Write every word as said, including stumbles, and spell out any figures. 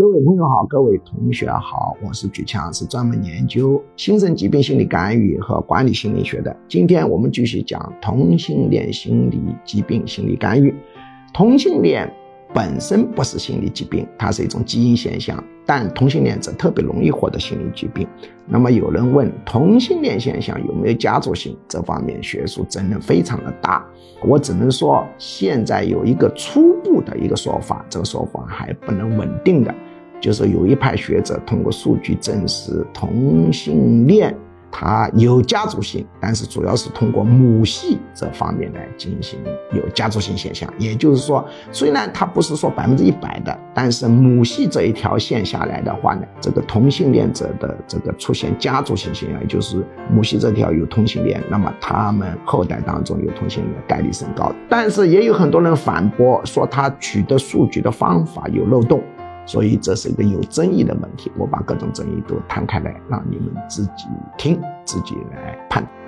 各位朋友好，各位同学好，我是举强，是专门研究精神疾病心理干预和管理心理学的。今天我们继续讲同性恋心理疾病心理干预。同性恋本身不是心理疾病，它是一种基因现象，但同性恋者特别容易获得心理疾病。那么有人问同性恋现象有没有家族性，这方面学术争论非常的大，我只能说现在有一个初步的一个说法，这个说法还不能稳定的，就是有一派学者通过数据证实同性恋它有家族性，但是主要是通过母系这方面来进行有家族性现象，也就是说虽然它不是说百分之一百的，但是母系这一条线下来的话呢，这个同性恋者的这个出现家族性现象，也就是母系这条有同性恋，那么他们后代当中有同性恋的概率升高。但是也有很多人反驳说他取得数据的方法有漏洞，所以这是一个有争议的问题，我把各种争议都摊开来，让你们自己听，自己来判断。